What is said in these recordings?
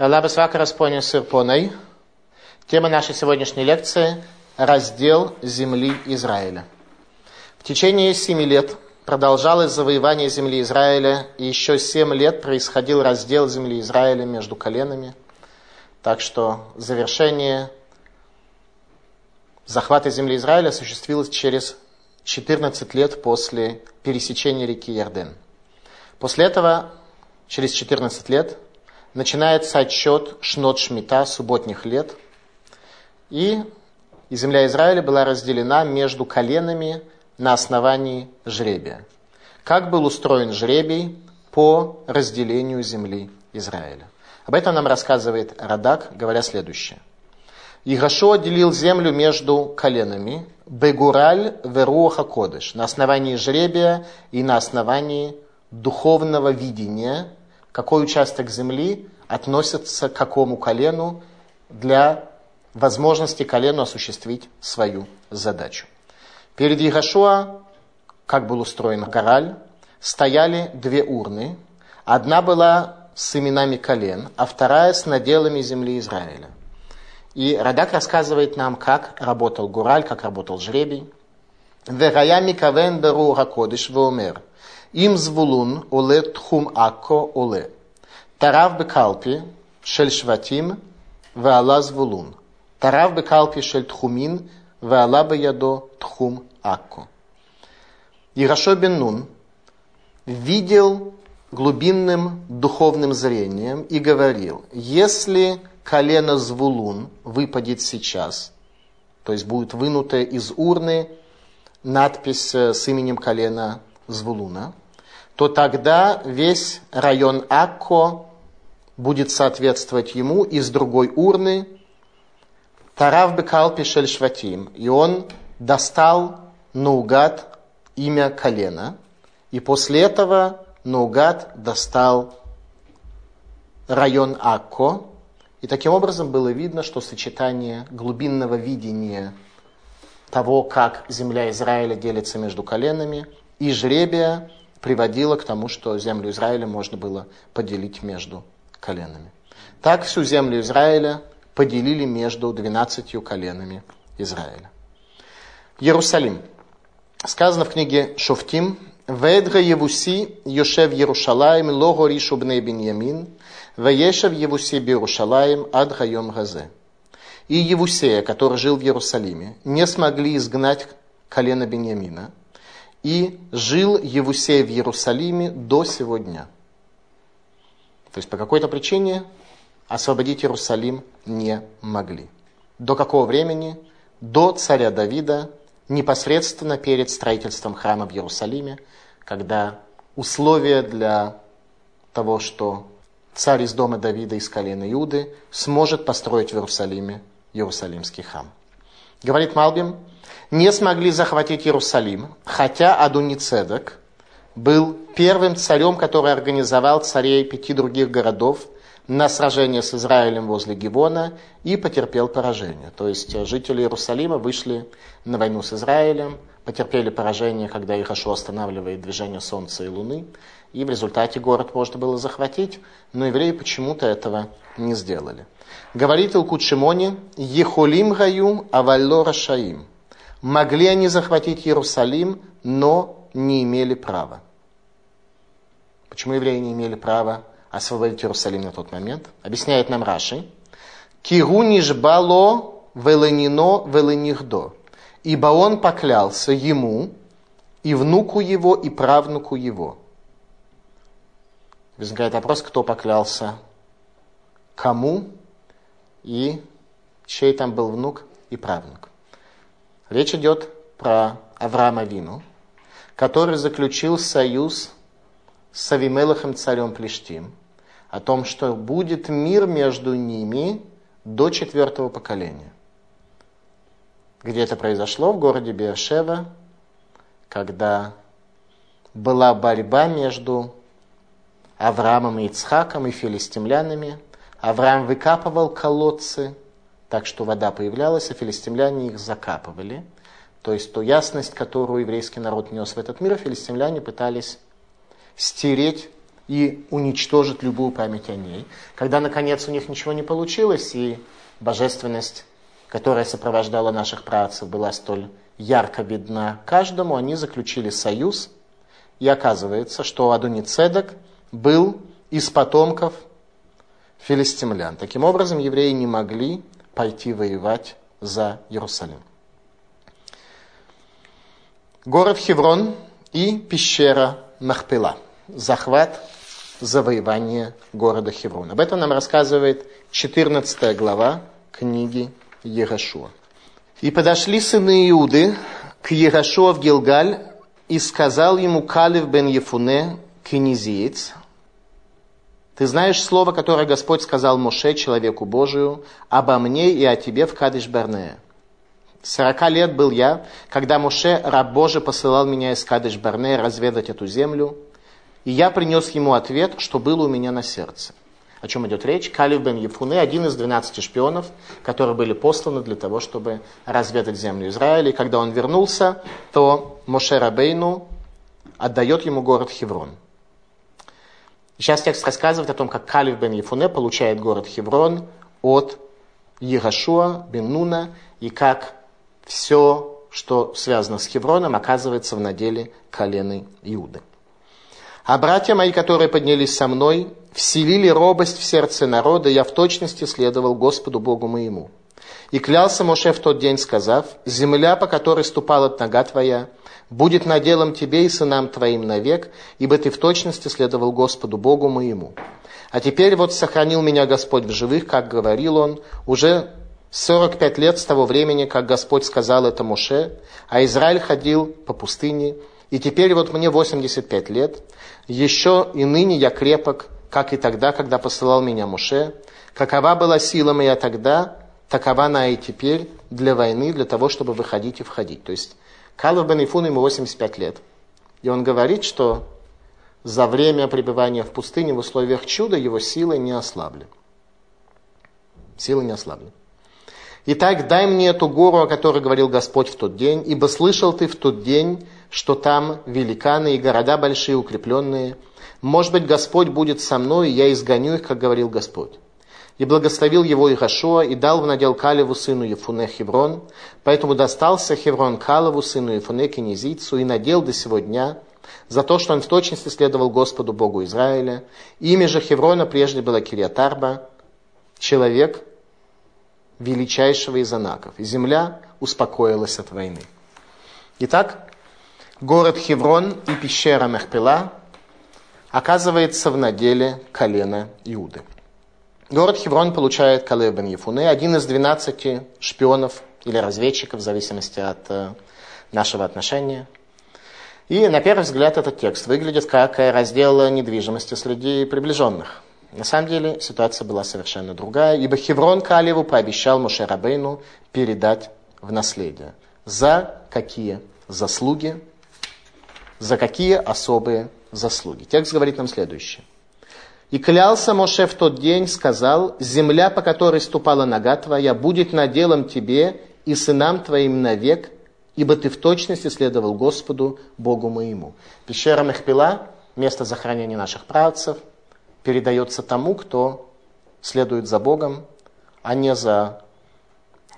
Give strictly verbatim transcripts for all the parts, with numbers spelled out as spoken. Лабас Вакарас Пони Сыр Поной. Тема нашей сегодняшней лекции – раздел земли Израиля. В течение семи лет продолжалось завоевание земли Израиля, и еще семь лет происходил раздел земли Израиля между коленами. Так что завершение захвата земли Израиля осуществилось через четырнадцать лет после пересечения реки Ярден. После этого, через четырнадцать лет, начинается отсчет Шнот Шмита, субботних лет, и земля Израиля была разделена между коленами на основании жребия. Как был устроен жребий по разделению земли Израиля? Об этом нам рассказывает Радак, говоря следующее. Игашуа делил землю между коленами Бегураль Веруаха Кодыш, на основании жребия и на основании духовного видения, какой участок земли относится к какому колену для возможности колену осуществить свою задачу. Перед Йегошуа, как был устроен гораль, стояли две урны. Одна была с именами колен, а вторая с наделами земли Израиля. И Радак рассказывает нам, как работал гораль, как работал жребий. «Верая микавен беру ракодыш веомер». Им звулун оле тхум акко оле. Тарав бекалпи шель шватим веала звулун. Тарав бекалпи шель тхумин веала беядо тхум акко. Йегошуа бен Нун видел глубинным духовным зрением и говорил, если колено звулун выпадет сейчас, то есть будет вынутая из урны надпись с именем колена Звулуна, то тогда весь район Акко будет соответствовать ему из другой урны Тарав бекал пишель шватим. И он достал наугад имя колена, и после этого наугад достал район Акко. И таким образом было видно, что сочетание глубинного видения того, как земля Израиля делится между коленами, и жребия приводило к тому, что землю Израиля можно было поделить между коленами. Так всю землю Израиля поделили между двенадцатью коленами Израиля. Иерусалим. Сказано в книге Шофтим. «Вэдга Евуси, Йошев Иерушалаим, лого ришу бней беньямин, вэешев Евуси бирушалаим ад хайом газе». И Евусея, который жил в Иерусалиме, не смогли изгнать колено Беньямина, и жил Евусей в Иерусалиме до сего дня. То есть по какой-то причине освободить Иерусалим не могли. До какого времени? До царя Давида, непосредственно перед строительством храма в Иерусалиме, когда условия для того, что царь из дома Давида, из колена Иуды, сможет построить в Иерусалиме Иерусалимский храм. Говорит Малбим, не смогли захватить Иерусалим, хотя Адуницедек был первым царем, который организовал царей пяти других городов на сражение с Израилем возле Гивона и потерпел поражение. То есть жители Иерусалима вышли на войну с Израилем, потерпели поражение, когда Йегошуа останавливает движение Солнца и Луны, и в результате город можно было захватить, но евреи почему-то этого не сделали. Говорит Илкут Шимони, «Ехолим гаюм авалло рашаим». Могли они захватить Иерусалим, но не имели права. Почему евреи не имели права освободить Иерусалим на тот момент? Объясняет нам Раши. «Кигу нижбало веленино веленихдо». Ибо он поклялся ему, и внуку его, и правнуку его. Возникает вопрос, кто поклялся кому, и чей там был внук и правнук. Речь идет про Авраама Вину, который заключил союз с Авимелахом, царем Плештим, о том, что будет мир между ними до четвертого поколения. Где это произошло? В городе Беершева, когда была борьба между Авраамом и Ицхаком и филистимлянами. Авраам выкапывал колодцы, так что вода появлялась, а филистимляне их закапывали. То есть ту ясность, которую еврейский народ нес в этот мир, филистимляне пытались стереть и уничтожит любую память о ней. Когда, наконец, у них ничего не получилось, и божественность, которая сопровождала наших праотцев, была столь ярко видна каждому, они заключили союз, и оказывается, что Адуницедек был из потомков филистимлян. Таким образом, евреи не могли пойти воевать за Иерусалим. Город Хеврон и пещера Махпела. Захват, завоевание города Хеврон. Об этом нам рассказывает четырнадцатая глава книги Йерошуа. «И подошли сыны Иуды к Йерошуа в Гилгаль, и сказал ему Калев бен Ефуне, кенезиец: ты знаешь слово, которое Господь сказал Моше, человеку Божию, обо мне и о тебе в Кадеш-Барнея. Сорока лет был я, когда Моше, раб Божий, посылал меня из Кадеш-Барнея разведать эту землю, и я принес ему ответ, что было у меня на сердце». О чем идет речь? Калев бен Ефуне, один из двенадцати шпионов, которые были посланы для того, чтобы разведать землю Израиля. И когда он вернулся, то Моше Рабейну отдает ему город Хеврон. Сейчас текст рассказывает о том, как Калев бен Ефуне получает город Хеврон от Йерошуа бен Нуна, и как все, что связано с Хевроном, оказывается в наделе колена Иуды. «А братья мои, которые поднялись со мной, вселили робость в сердце народа, и я в точности следовал Господу Богу моему. И клялся Моше в тот день, сказав: земля, по которой ступала нога твоя, будет наделом тебе и сынам твоим навек, ибо ты в точности следовал Господу Богу моему. А теперь вот сохранил меня Господь в живых, как говорил он, уже сорок пять лет с того времени, как Господь сказал это Моше, а Израиль ходил по пустыне. И теперь вот мне восемьдесят пять лет, еще и ныне я крепок, как и тогда, когда посылал меня Моше. Какова была сила моя тогда, такова она и теперь для войны, для того, чтобы выходить и входить». То есть Калев бен Ефуне, ему восемьдесят пять лет. И он говорит, что за время пребывания в пустыне в условиях чуда его силы не ослабли. Силы не ослабли. «Итак, дай мне эту гору, о которой говорил Господь в тот день, ибо слышал ты в тот день, что там великаны и города большие, укрепленные. Может быть, Господь будет со мной, и я изгоню их, как говорил Господь». И благословил его Йерошуа, и дал в надел Калеву, сыну Ефуне, Хеврон. Поэтому достался Хеврон Калеву, сыну Ефуне, кенезийцу, и надел до сего дня, за то, что он в точности следовал Господу Богу Израиля. Имя же Хеврона прежде было Кирьят Арба, человек величайшего из анаков. И земля успокоилась от войны. Итак, город Хеврон и пещера Махпела оказывается в наделе колена Иуды. Город Хеврон получает Калев бен Ефуне, один из двенадцати шпионов или разведчиков, в зависимости от нашего отношения. И на первый взгляд этот текст выглядит как раздел недвижимости среди приближенных. На самом деле ситуация была совершенно другая, ибо Хеврон Калеву пообещал Моше Рабейну передать в наследие. За какие заслуги? За какие особые заслуги? Текст говорит нам следующее. «И клялся Моше в тот день, сказал: земля, по которой ступала нога твоя, будет наделом тебе и сынам твоим навек, ибо ты в точности следовал Господу, Богу моему». Пещера Махпела, место захоронения наших праотцев, передается тому, кто следует за Богом, а не за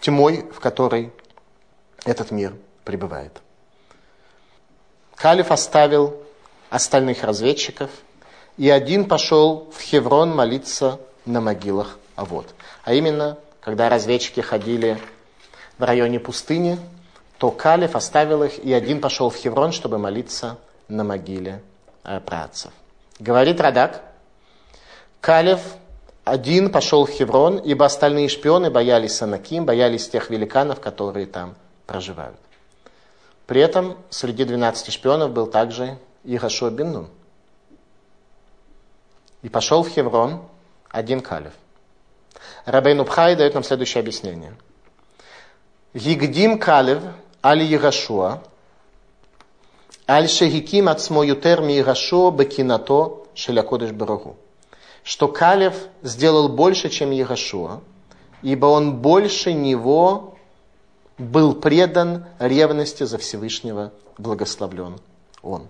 тьмой, в которой этот мир пребывает. Калев оставил остальных разведчиков, и один пошел в Хеврон молиться на могилах Авод. А именно, когда разведчики ходили в районе пустыни, то Калев оставил их, и один пошел в Хеврон, чтобы молиться на могиле праотцев. Говорит Радак: Калев один пошел в Хеврон, ибо остальные шпионы боялись анаким, боялись тех великанов, которые там проживают. При этом среди двенадцати шпионов был также Йерошуа бен Нун. И пошел в Хеврон один Калев. Рабейну Бхай дает нам следующее объяснение. «Гигдим Калев али Йерошуа, аль шегиким ацмо ютер ми Йерошуа бекинато шеля кодеш баруху». Что Калев сделал больше, чем Йерошуа, ибо он больше него был предан ревности за Всевышнего, благословлен он.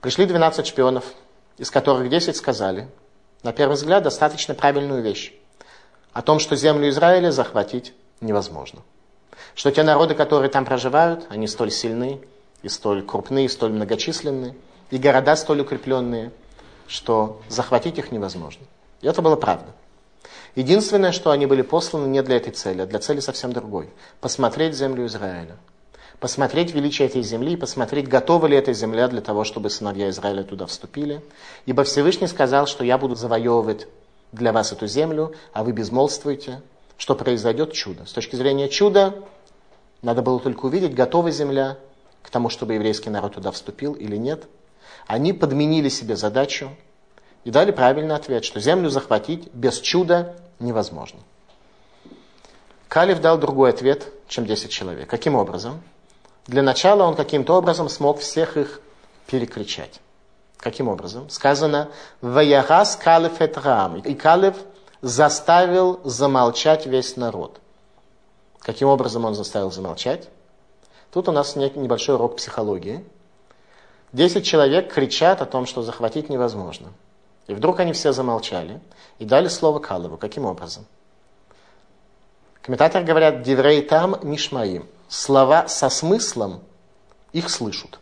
Пришли двенадцать шпионов из которых десять сказали, на первый взгляд, достаточно правильную вещь о том, что землю Израиля захватить невозможно. Что те народы, которые там проживают, они столь сильны, и столь крупны, и столь многочисленны, и города столь укрепленные, что захватить их невозможно. И это было правда. Единственное, что они были посланы не для этой цели, а для цели совсем другой. Посмотреть землю Израиля. Посмотреть величие этой земли и посмотреть, готова ли эта земля для того, чтобы сыновья Израиля туда вступили. Ибо Всевышний сказал, что я буду завоевывать для вас эту землю, а вы безмолвствуете, что произойдет чудо. С точки зрения чуда, надо было только увидеть, готова земля к тому, чтобы еврейский народ туда вступил или нет. Они подменили себе задачу и дали правильный ответ, что землю захватить без чуда невозможно. Калев дал другой ответ, чем десять человек. Каким образом? Для начала он каким-то образом смог всех их перекричать. Каким образом? Сказано «Ваяхас Калев эт Раам». И Калев заставил замолчать весь народ. Каким образом он заставил замолчать? Тут у нас небольшой урок психологии. Десять человек кричат о том, что захватить невозможно. И вдруг они все замолчали и дали слово Калеву. Каким образом? Комментаторы говорят «Деврей там нишмаим». Слова со смыслом их слышат.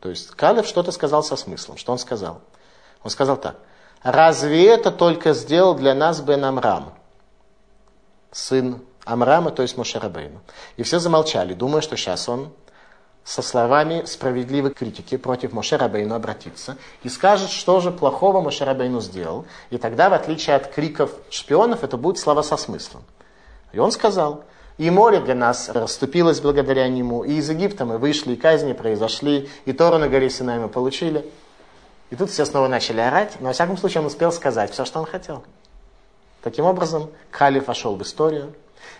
То есть Калев что-то сказал со смыслом. Что он сказал? Он сказал так. «Разве это только сделал для нас Бен Амрам?» Сын Амрама, то есть Моше Рабейну. И все замолчали, думая, что сейчас он со словами справедливой критики против Моше Рабейну обратится и скажет, что же плохого Моше Рабейну сделал. И тогда, в отличие от криков шпионов, это будут слова со смыслом. И он сказал... И море для нас расступилось благодаря нему, и из Египта мы вышли, и казни произошли, и Тору на горе Синай мы получили. И тут все снова начали орать, но во всяком случае он успел сказать все, что он хотел. Таким образом, Калев вошел в историю,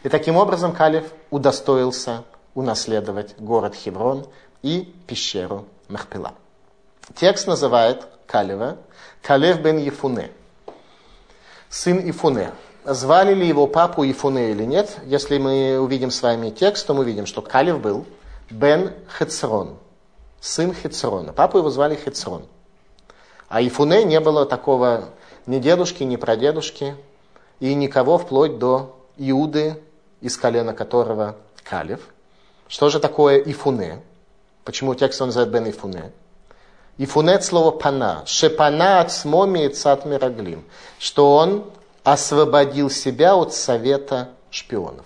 и таким образом Калев удостоился унаследовать город Хеврон и пещеру Махпела. Текст называет Калева «Калев бен Ефуне», сын Ифуне. Звали ли его папу Ефуне или нет? Если мы увидим с вами текст, то мы видим, что Калев был бен Хецрон, сын Хецрона. Папу его звали Хецрон. А Ефуне не было такого ни дедушки, ни прадедушки, и никого вплоть до Иуды, из колена которого Калев. Что же такое Ефуне? Почему текст он называет бен Ефуне? Ефуне – это слово «пана». «Шепана от смоми и цат мираглим». Что он... освободил себя от совета шпионов.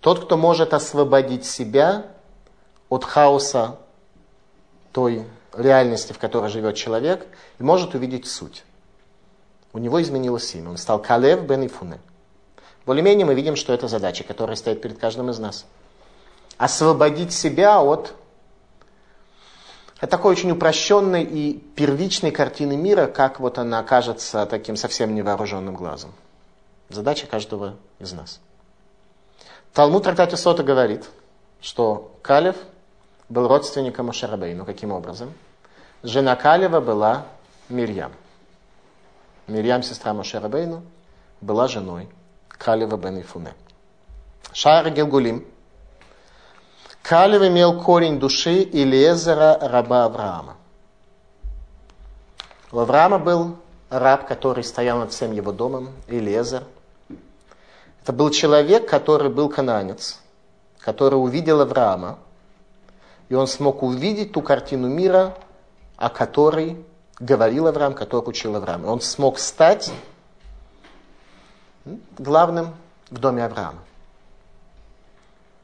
Тот, кто может освободить себя от хаоса той реальности, в которой живет человек, и может увидеть суть. У него изменилось имя. Он стал Калев бен Ефуне. Более-менее мы видим, что это задача, которая стоит перед каждым из нас. Освободить себя от... Это такой очень упрощенной и первичной картины мира, как вот она кажется таким совсем невооруженным глазом. Задача каждого из нас. Талмуд в трактате Сота говорит, что Калев был родственником Моше Рабейну. Каким образом? Жена Калева была Мирьям. Мирьям, сестра Моше Рабейну, была женой Калева бен Ефуне. Шаар Гилгулим. Калев имел корень души Илиезера, раба Авраама. У Авраама был раб, который стоял над всем его домом, Илиезер. Это был человек, который был кананец, который увидел Авраама, и он смог увидеть ту картину мира, о которой говорил Авраам, которую учил Авраам. И он смог стать главным в доме Авраама.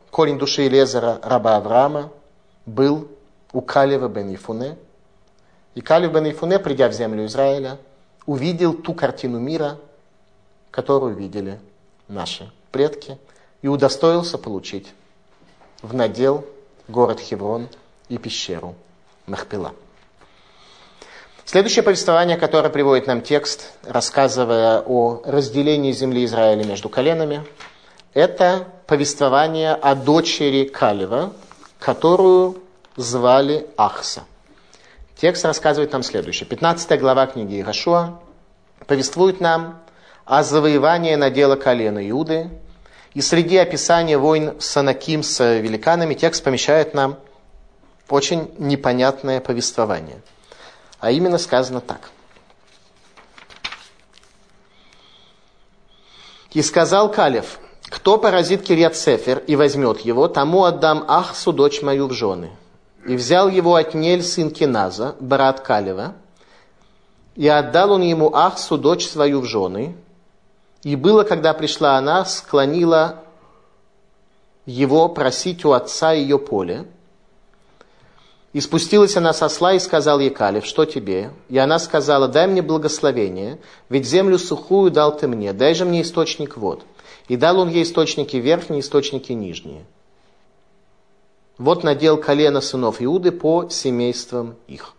Корень души Илиезера, раба Авраама, был у Калева бен Ефуне. И Калев бен Ефуне, придя в землю Израиля, увидел ту картину мира, которую видели наши предки, и удостоился получить в надел город Хеврон и пещеру Махпела. Следующее повествование, которое приводит нам текст, рассказывая о разделении земли Израиля между коленами, это повествование о дочери Калева, которую звали Ахса. Текст рассказывает нам следующее. пятнадцатая глава книги Иешуа повествует нам о завоевании надела колена Иуды. И среди описания войн с Анаким, с великанами, текст помещает нам очень непонятное повествование. А именно сказано так. «И сказал Калев: кто поразит Кирьят-Сефер и возьмет его, тому отдам Ахсу, дочь мою, в жены. И взял его Отнель, сын Кеназа, брат Калева, и отдал он ему Ахсу, дочь свою, в жены. И было, когда пришла она, склонила его просить у отца ее поле. И спустилась она с осла, и сказал ей Калев: что тебе? И она сказала: дай мне благословение, ведь землю сухую дал ты мне, дай же мне источник вод. И дал он ей источники верхние, источники нижние. Вот надел колено сынов Иуды по семействам их».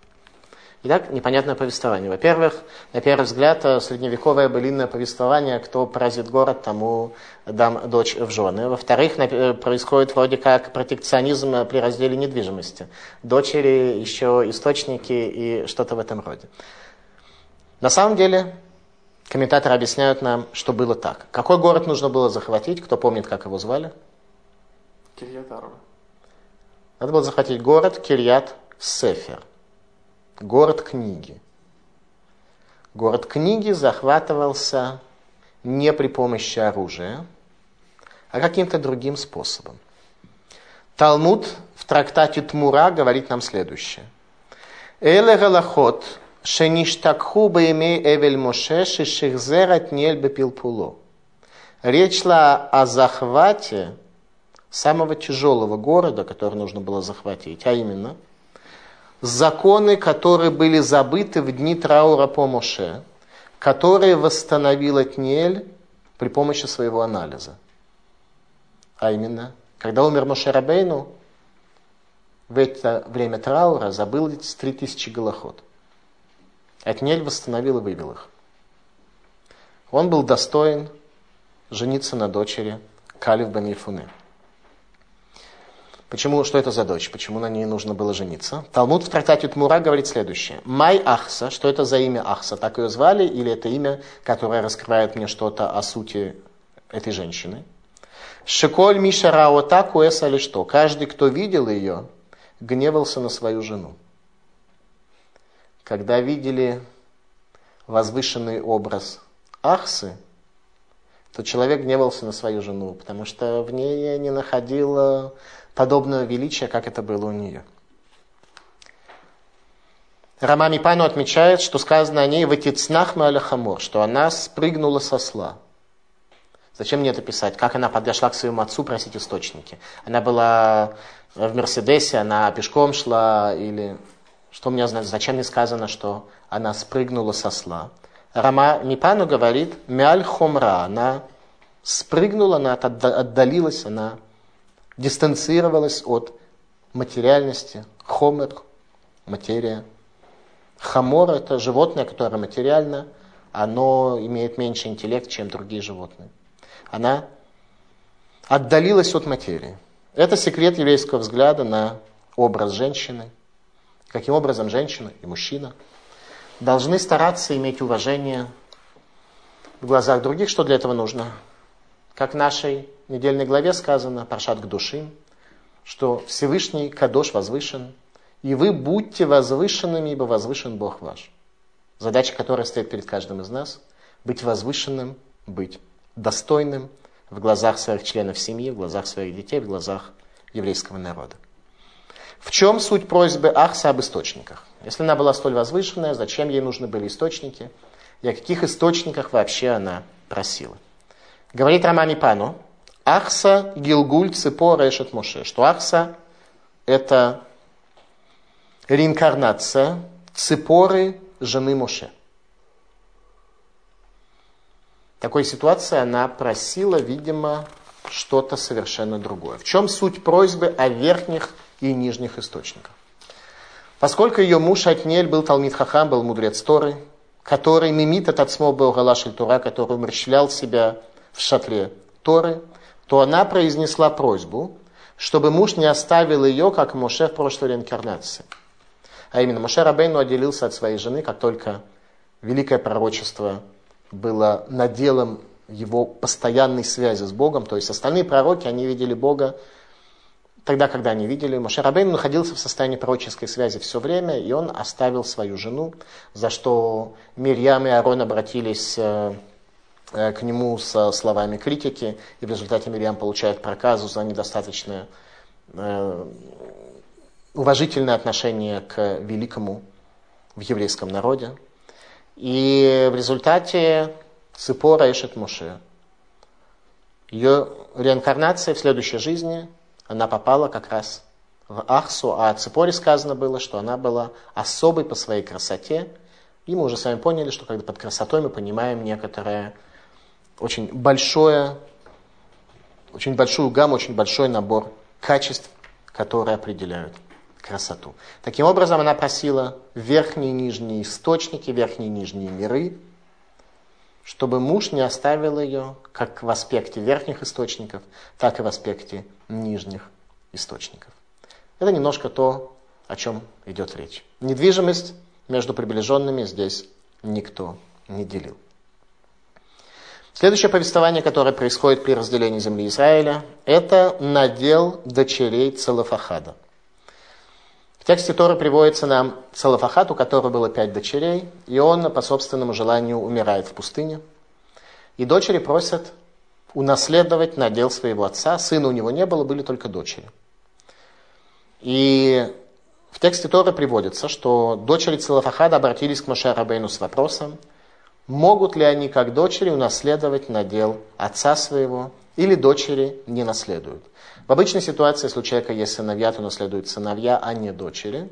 Итак, непонятное повествование. Во-первых, на первый взгляд, средневековое былинное повествование: кто поразит город, тому дам дочь в жены. Во-вторых, происходит вроде как протекционизм при разделе недвижимости. Дочери, еще источники и что-то в этом роде. На самом деле, комментаторы объясняют нам, что было так. Какой город нужно было захватить? Кто помнит, как его звали? Кирьят Арба. Надо было захватить город Кирьят-Сефер. Город книги. Город книги захватывался не при помощи оружия, а каким-то другим способом. Талмуд в трактате Тмура говорит нам следующее. «Эле галахот шеништакху бэймей эвель моше шишихзер отнель бэпилпуло». Речь шла о захвате самого тяжелого города, который нужно было захватить, а именно... законы, которые были забыты в дни траура по Моше, которые восстановил Отниэль при помощи своего анализа. А именно, когда умер Моше Рабейну, в это время траура забылось три тысячи галахот. Отниэль восстановил и вывел их. Он был достоин жениться на дочери Калев бен Ефуне. Почему, что это за дочь? Почему на ней нужно было жениться? Талмуд в трактате Тмура говорит следующее. Май Ахса, что это за имя Ахса? Так ее звали, или это имя, которое раскрывает мне что-то о сути этой женщины? Шиколь Миша Раота Куэса или что? Каждый, кто видел ее, гневался на свою жену. Когда видели возвышенный образ Ахсы, то человек гневался на свою жену, потому что в ней не находила подобного величия, как это было у нее. Рама Мипану отмечает, что сказано о ней «Ватицнах маля хамор», что она спрыгнула со осла. Зачем мне это писать? Как она подошла к своему отцу просить источники? Она была в Мерседесе, она пешком шла, или что мне знать? Зачем мне сказано, что она спрыгнула со осла? Рама Мипану говорит «Мяль хомра», она спрыгнула, она отдалилась, она дистанцировалась от материальности. Хомер, материя. Хамор – это животное, которое материально, оно имеет меньше интеллект, чем другие животные. Она отдалилась от материи. Это секрет еврейского взгляда на образ женщины. Каким образом женщина и мужчина должны стараться иметь уважение в глазах других. Что для этого нужно? Как в нашей недельной главе сказано, Паршат Кдушим, что Всевышний Кадош возвышен, и вы будьте возвышенными, ибо возвышен Бог ваш. Задача, которая стоит перед каждым из нас, быть возвышенным, быть достойным в глазах своих членов семьи, в глазах своих детей, в глазах еврейского народа. В чем суть просьбы Ахса об источниках? Если она была столь возвышенная, зачем ей нужны были источники? И о каких источниках вообще она просила? Говорит Рама Мипану, Ахса Гилгуль Ципор Эшет Моше, что Ахса – это реинкарнация Ципоры, жены Моше. В такой ситуации она просила, видимо, что-то совершенно другое. В чем суть просьбы о верхних и нижних источниках? Поскольку ее муж Отнель был Талмид Хахам, был мудрец Торы, который мимит от Ацмо Беогала Шель Тора, который умерщвлял себя в шатре Торы, то она произнесла просьбу, чтобы муж не оставил ее, как Моше в прошлой реинкарнации. А именно, Моше Рабейну отделился от своей жены, как только великое пророчество было наделом его постоянной связи с Богом. То есть остальные пророки, они видели Бога тогда, когда они видели, Моше Рабейну находился в состоянии пророческой связи все время, и он оставил свою жену, за что Мирьям и Аарон обратились к нему со словами критики, и в результате Мирьям получает проказу за недостаточное уважительное отношение к великому в еврейском народе. И в результате Ципора Эшет Моше, ее реинкарнация в следующей жизни, она попала как раз в Ахсу, а о Ципоре сказано было, что она была особой по своей красоте. И мы уже с вами поняли, что когда под красотой мы понимаем некоторое очень большое, очень большую гамму, очень большой набор качеств, которые определяют красоту. Таким образом, она просила верхние и нижние источники, верхние и нижние миры, чтобы муж не оставил ее как в аспекте верхних источников, так и в аспекте нижних источников. Это немножко то, о чем идет речь. Недвижимость между приближенными здесь никто не делил. Следующее повествование, которое происходит при разделении земли Израиля, это надел дочерей Целофахада. В тексте Торы приводится нам Целофахад, у которого было пять дочерей, и он по собственному желанию умирает в пустыне. И дочери просят унаследовать надел своего отца. Сына у него не было, были только дочери. И в тексте Торы приводится, что дочери Целофахада обратились к Моше Рабейну с вопросом, могут ли они, как дочери, унаследовать надел отца своего, или дочери не наследуют. В обычной ситуации, если у человека есть сыновья, то наследуют сыновья, а не дочери.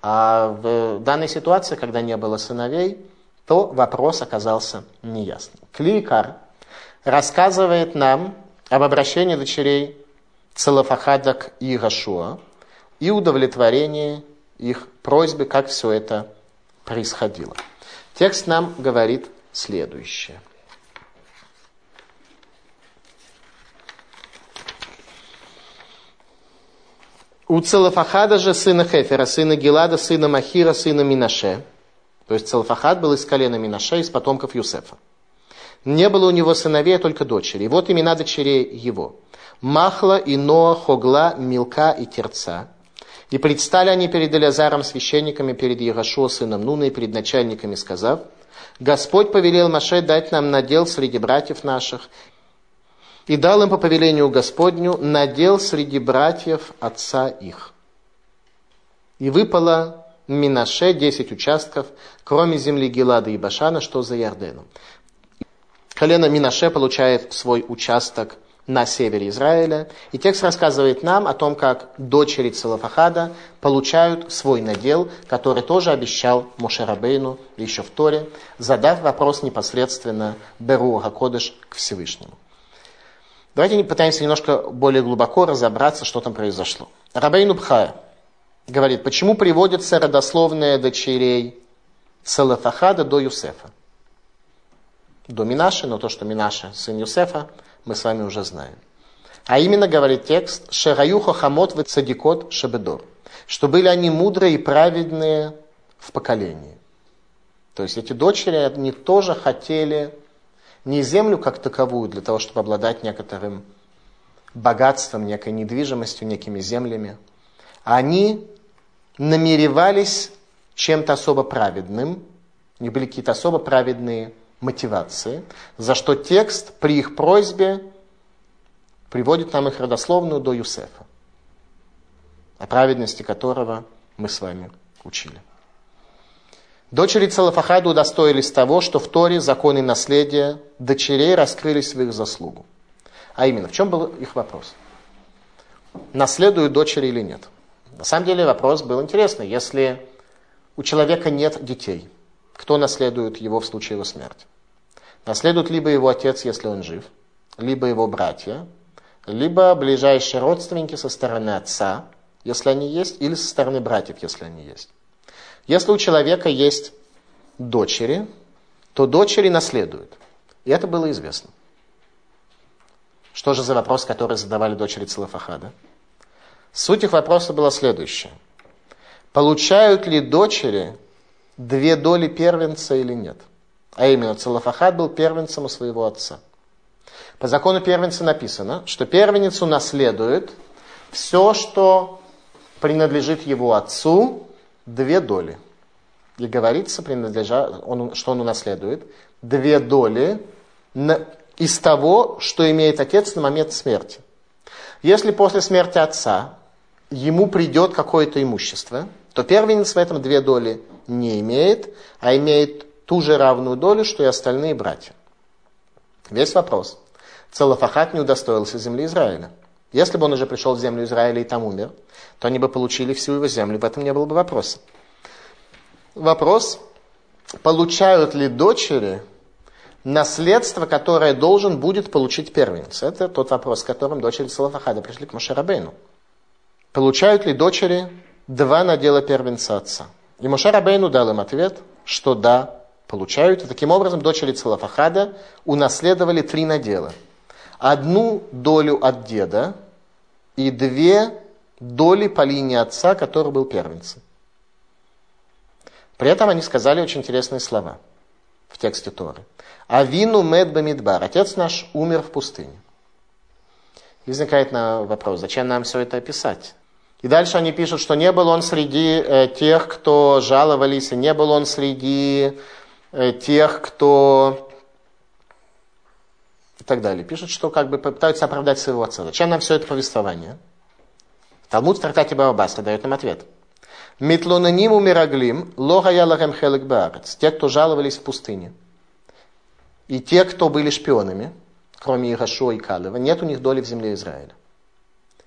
А в данной ситуации, когда не было сыновей, то вопрос оказался неясным. Кликар рассказывает нам об обращении дочерей Целофахада к Иегошуа и удовлетворении их просьбы, как все это происходило. Текст нам говорит следующее. У Целофахада же, сына Хефера, сына Гилада, сына Махира, сына Минаше, то есть Целофахад был из колена Минаше, из потомков Юсефа. Не было у него сыновей, а только дочери. И вот имена дочерей его. Махла, Иноа, Хогла, Милка и Терца. И предстали они перед Элиазаром, священниками, перед Иегошуа, сыном Нуна, и перед начальниками, сказав, «Господь повелел Моше дать нам надел среди братьев наших». И дал им по повелению Господню надел среди братьев отца их. И выпало Минаше десять участков, кроме земли Гилада и Башана, что за Иорденом. Колено Минаше получает свой участок на севере Израиля. И текст рассказывает нам о том, как дочери Целофахада получают свой надел, который тоже обещал Моше Рабейну еще в Торе, задав вопрос непосредственно Беру Акодыш к Всевышнему. Давайте пытаемся немножко более глубоко разобраться, что там произошло. Рабейну Бхая говорит, почему приводятся родословные дочерей Целофахада до Юсефа? До Минаши, но то, что Минаши сын Юсефа, мы с вами уже знаем. А именно, говорит текст, «Шераю хохамот ве цадикот шебедор», что были они мудрые и праведные в поколении. То есть эти дочери, они тоже хотели... не землю как таковую, для того, чтобы обладать некоторым богатством, некой недвижимостью, некими землями. Они намеревались чем-то особо праведным, у них были какие-то особо праведные мотивации, за что текст при их просьбе приводит нам их родословную до Юсефа, о праведности которого мы с вами учили. Дочери Целофахада удостоились того, что в Торе законы наследия дочерей раскрылись в их заслугу. А именно, в чем был их вопрос? Наследуют дочери или нет? На самом деле вопрос был интересный. Если у человека нет детей, кто наследует его в случае его смерти? Наследует либо его отец, если он жив, либо его братья, либо ближайшие родственники со стороны отца, если они есть, или со стороны братьев, если они есть. Если у человека есть дочери, то дочери наследуют. И это было известно. Что же за вопрос, который задавали дочери Целофахада? Суть их вопроса была следующая. Получают ли дочери две доли первенца или нет? А именно, Целофахад был первенцем у своего отца. По закону первенца написано, что первенец унаследует Все, что принадлежит его отцу, две доли. И говорится, принадлежа, он, что он унаследует, две доли на, из того, что имеет отец на момент смерти. Если после смерти отца ему придет какое-то имущество, то первенец в этом две доли не имеет, а имеет ту же равную долю, что и остальные братья. Весь вопрос. Целофахад не удостоился земли Израиля. Если бы он уже пришел в землю Израиля и там умер, то они бы получили всю его землю, в этом не было бы вопроса. Вопрос, получают ли дочери наследство, которое должен будет получить первенец. Это тот вопрос, с которым дочери Целофахада пришли к Моше Рабейну. Получают ли дочери два надела первенца отца? И Моше Рабейну дал им ответ, что да, получают. И таким образом дочери Целофахада унаследовали три надела. Одну долю от деда и две доли по линии отца, который был первенцем. При этом они сказали очень интересные слова в тексте Торы. «Авину мед бамидбар» – «Отец наш умер в пустыне». И возникает вопрос, зачем нам все это описать? И дальше они пишут, что не был он среди э, тех, кто жаловались, и не был он среди э, тех, кто... и так далее. Пишут, что как бы пытаются оправдать своего отца. Зачем нам все это повествование? Талмуд в трактате Бава Басра дает нам ответ. «Митлонаним умираглим лохая лахем хелек баарец». Те, кто жаловались в пустыне, и те, кто были шпионами, кроме Иешуа и Калева, нет у них доли в земле Израиля.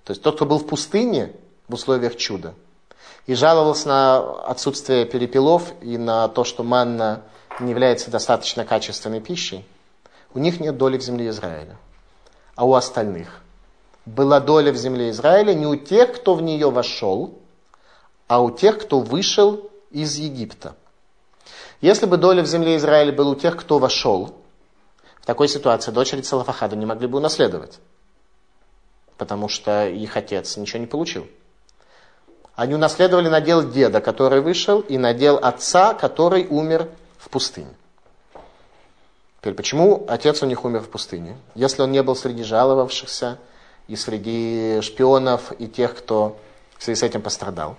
То есть тот, кто был в пустыне в условиях чуда и жаловался на отсутствие перепелов и на то, что манна не является достаточно качественной пищей, у них нет доли в земле Израиля. А у остальных была доля в земле Израиля не у тех, кто в нее вошел, а у тех, кто вышел из Египта. Если бы доля в земле Израиля была у тех, кто вошел, в такой ситуации дочери Целофахада не могли бы унаследовать, потому что их отец ничего не получил. Они унаследовали надел деда, который вышел, и надел отца, который умер в пустыне. Теперь, почему отец у них умер в пустыне, если он не был среди жаловавшихся, и среди шпионов, и тех, кто в связи с этим пострадал?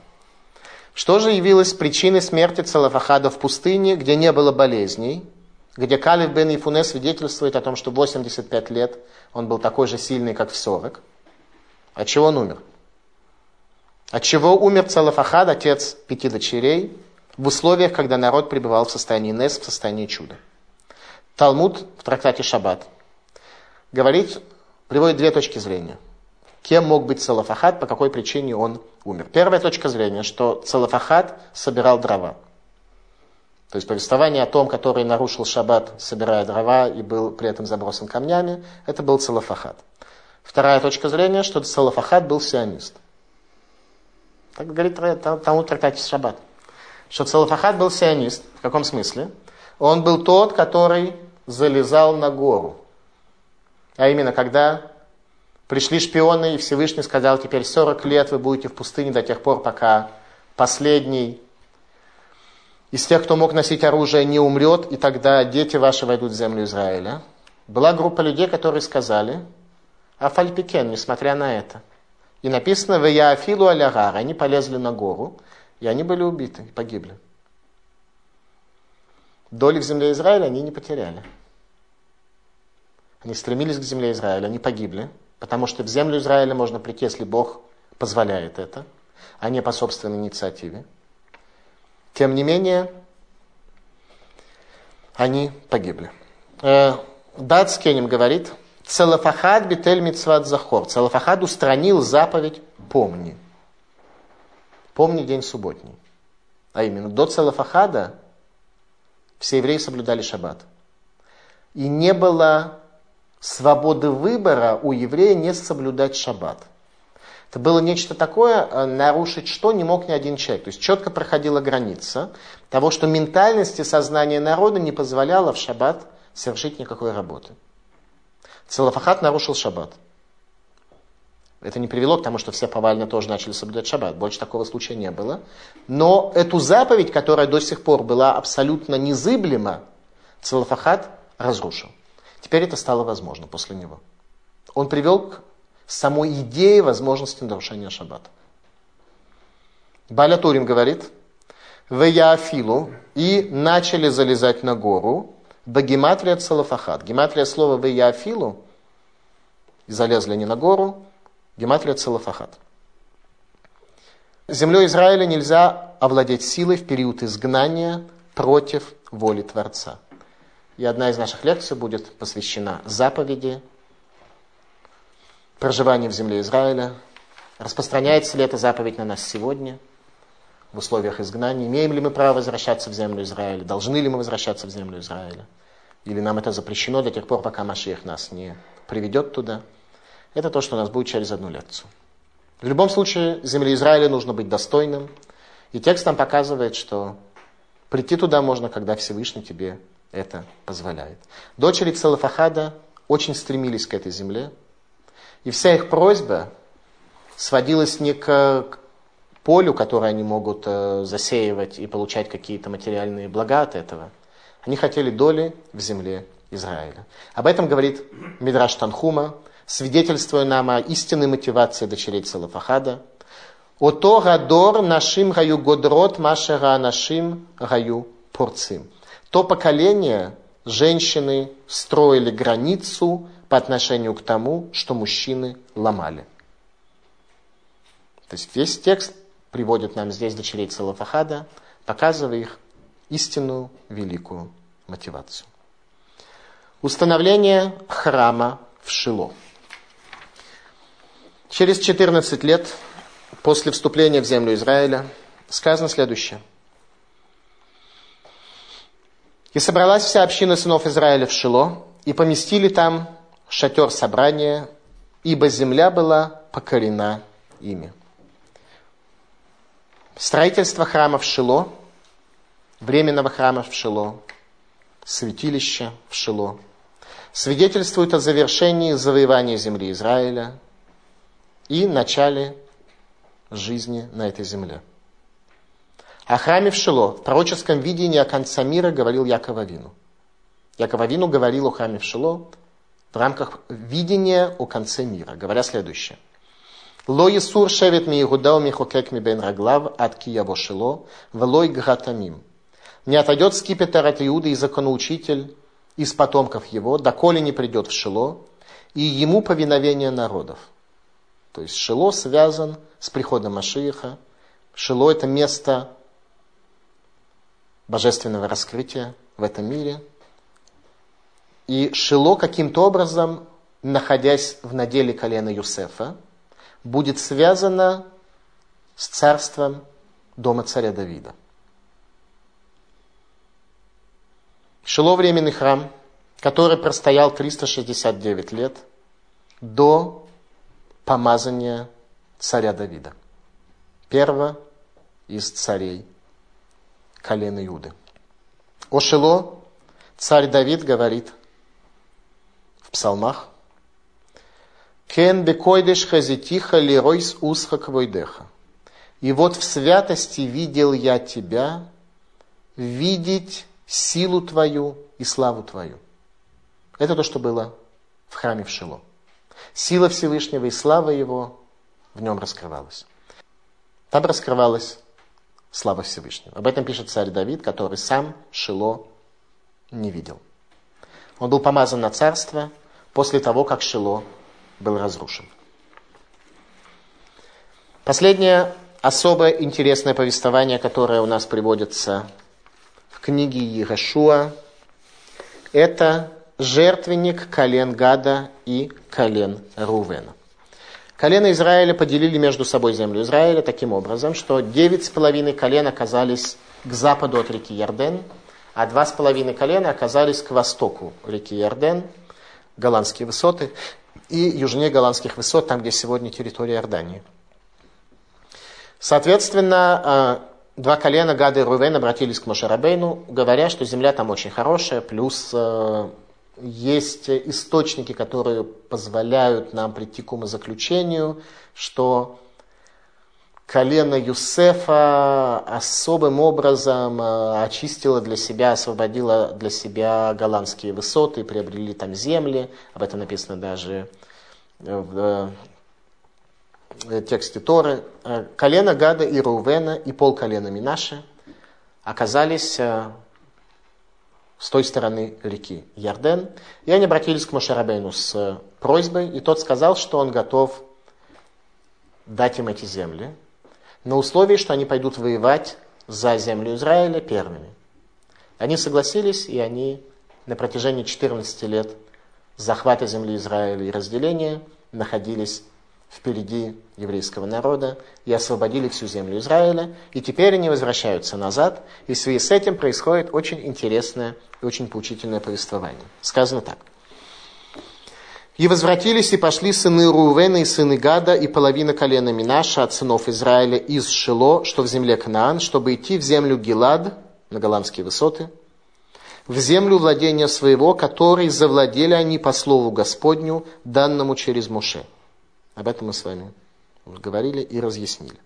Что же явилось причиной смерти Целофахада в пустыне, где не было болезней, где Калев бен Ефуне свидетельствует о том, что в восемьдесят пять лет он был такой же сильный, как в сорок? От чего он умер? От чего умер Целофахад, отец пяти дочерей, в условиях, когда народ пребывал в состоянии Нес, в состоянии чуда? Талмуд в трактате Шаббат говорит, приводит две точки зрения. Кем мог быть Целофахад, по какой причине он умер. Первая точка зрения, что Целофахад собирал дрова. То есть повествование о том, который нарушил шаббат, собирая дрова и был при этом забросан камнями, это был Целофахад. Вторая точка зрения, что Целофахад был сионист. Так говорит Талмуд в трактате Шаббат. Что Целофахад был сионист. В каком смысле? Он был тот, который залезал на гору. А именно, когда... пришли шпионы, и Всевышний сказал, теперь сорок лет вы будете в пустыне до тех пор, пока последний из тех, кто мог носить оружие, не умрет, и тогда дети ваши войдут в землю Израиля. Была группа людей, которые сказали, афальпикен, несмотря на это. И написано, ваяафилу алягар, они полезли на гору, и они были убиты, погибли. Доли в земле Израиля они не потеряли. Они стремились к земле Израиля, они погибли. Потому что в землю Израиля можно прийти, если Бог позволяет это, а не по собственной инициативе. Тем не менее, они погибли. Дат Скенем говорит, «Целофахад битель мицват захор». Целофахад устранил заповедь «Помни». «Помни день субботний». А именно, до Целофахада все евреи соблюдали шаббат. И не было... свободы выбора у еврея не соблюдать шаббат. Это было нечто такое, нарушить что не мог ни один человек. То есть четко проходила граница того, что ментальность и сознание народа не позволяло в шаббат совершить никакой работы. Целофахад нарушил шаббат. Это не привело к тому, что все повально тоже начали соблюдать шаббат. Больше такого случая не было. Но эту заповедь, которая до сих пор была абсолютно незыблема, Целофахад разрушил. Теперь это стало возможно после него. Он привел к самой идеи возможности нарушения шаббата. Баля Турим говорит, «Ваяафилу» и начали залезать на гору, «Багематрия целофахат». Гематрия слова «Ваяафилу» и залезли они на гору, «Гематрия целофахат». Землей Израиля нельзя овладеть силой в период изгнания против воли Творца. И одна из наших лекций будет посвящена заповеди проживания в земле Израиля. Распространяется ли эта заповедь на нас сегодня в условиях изгнания? Имеем ли мы право возвращаться в землю Израиля? Должны ли мы возвращаться в землю Израиля? Или нам это запрещено до тех пор, пока Машиах нас не приведет туда? Это то, что у нас будет через одну лекцию. В любом случае, земле Израиля нужно быть достойным. И текст нам показывает, что прийти туда можно, когда Всевышний тебе это позволяет. Дочери Целофахада очень стремились к этой земле. И вся их просьба сводилась не к полю, которое они могут засеивать и получать какие-то материальные блага от этого. Они хотели доли в земле Израиля. Об этом говорит Мидраш Танхума, свидетельствуя нам о истинной мотивации дочерей Целофахада. «Ото гадор нашим гаю годрот машера нашим гаю порцим». То поколение женщины строили границу по отношению к тому, что мужчины ломали. То есть весь текст приводит нам здесь дочерей Целофахада, показывая их истинную великую мотивацию. Установление храма в Шило. Через четырнадцать лет после вступления в землю Израиля сказано следующее. «И собралась вся община сынов Израиля в Шило, и поместили там шатер собрания, ибо земля была покорена ими». Строительство храма в Шило, временного храма в Шило, святилища в Шило, свидетельствует о завершении завоевания земли Израиля и начале жизни на этой земле. О храме в Шило, в пророческом видении о конце мира, говорил Яков Авину. Яков Авину говорил о храме в Шило в рамках видения о конце мира, говоря следующее. «Ло Исур шевет ми Игудау ми хокек ми бен раглав ад ки яво Шило влой гратамим. Не отойдет скипетр от Иуды и законоучитель из потомков его, доколе не придет в Шило, и ему повиновение народов». То есть Шило связан с приходом Машиаха. Шило – это место божественного раскрытия в этом мире. И Шило каким-то образом, находясь в наделе колена Юсефа, будет связано с царством дома царя Давида. Шило – временный храм, который простоял триста шестьдесят девять лет до помазания царя Давида, первого из царей колена Иуды. О Шило царь Давид говорит в псалмах: «Кен бекойдеш хазитиха лиройс усхак войдеха». И вот в святости видел я тебя, видеть силу твою и славу твою. Это то, что было в храме в Шило. Сила Всевышнего и слава его в нем раскрывалась. Там раскрывалась слава Всевышнего. Об этом пишет царь Давид, который сам Шило не видел. Он был помазан на царство после того, как Шило был разрушен. Последнее особо интересное повествование, которое у нас приводится в книге Йешуа, это жертвенник колен Гада и колен Рувена. Колено Израиля поделили между собой землю Израиля таким образом, что девять с половиной колен оказались к западу от реки Ярден, а два с половиной колена оказались к востоку реки Ярден, Голанские высоты, и южнее Голанских высот, там, где сегодня территория Иордании. Соответственно, два колена Гада и Рувен обратились к Моше Рабейну, говоря, что земля там очень хорошая, плюс есть источники, которые позволяют нам прийти к умозаключению, что колено Юсефа особым образом очистило для себя, освободило для себя голландские высоты, приобрели там земли. Об этом написано даже в тексте Торы, колено Гада и Рувена и полколена Минаше оказались с той стороны реки Ярден. И они обратились к Моше Рабейну с просьбой, и тот сказал, что он готов дать им эти земли, на условии, что они пойдут воевать за землю Израиля первыми. Они согласились, и они на протяжении четырнадцати лет захвата земли Израиля и разделения находились впереди еврейского народа и освободили всю землю Израиля. И теперь они возвращаются назад, и в связи с этим происходит очень интересное и очень поучительное повествование. Сказано так. «И возвратились, и пошли сыны Рувена и сыны Гада, и половина колена Минаша от сынов Израиля из Шило, что в земле Канаан, чтобы идти в землю Гилад, на Голанские высоты, в землю владения своего, которой завладели они по слову Господню, данному через Моше». Об этом мы с вами говорили и разъяснили.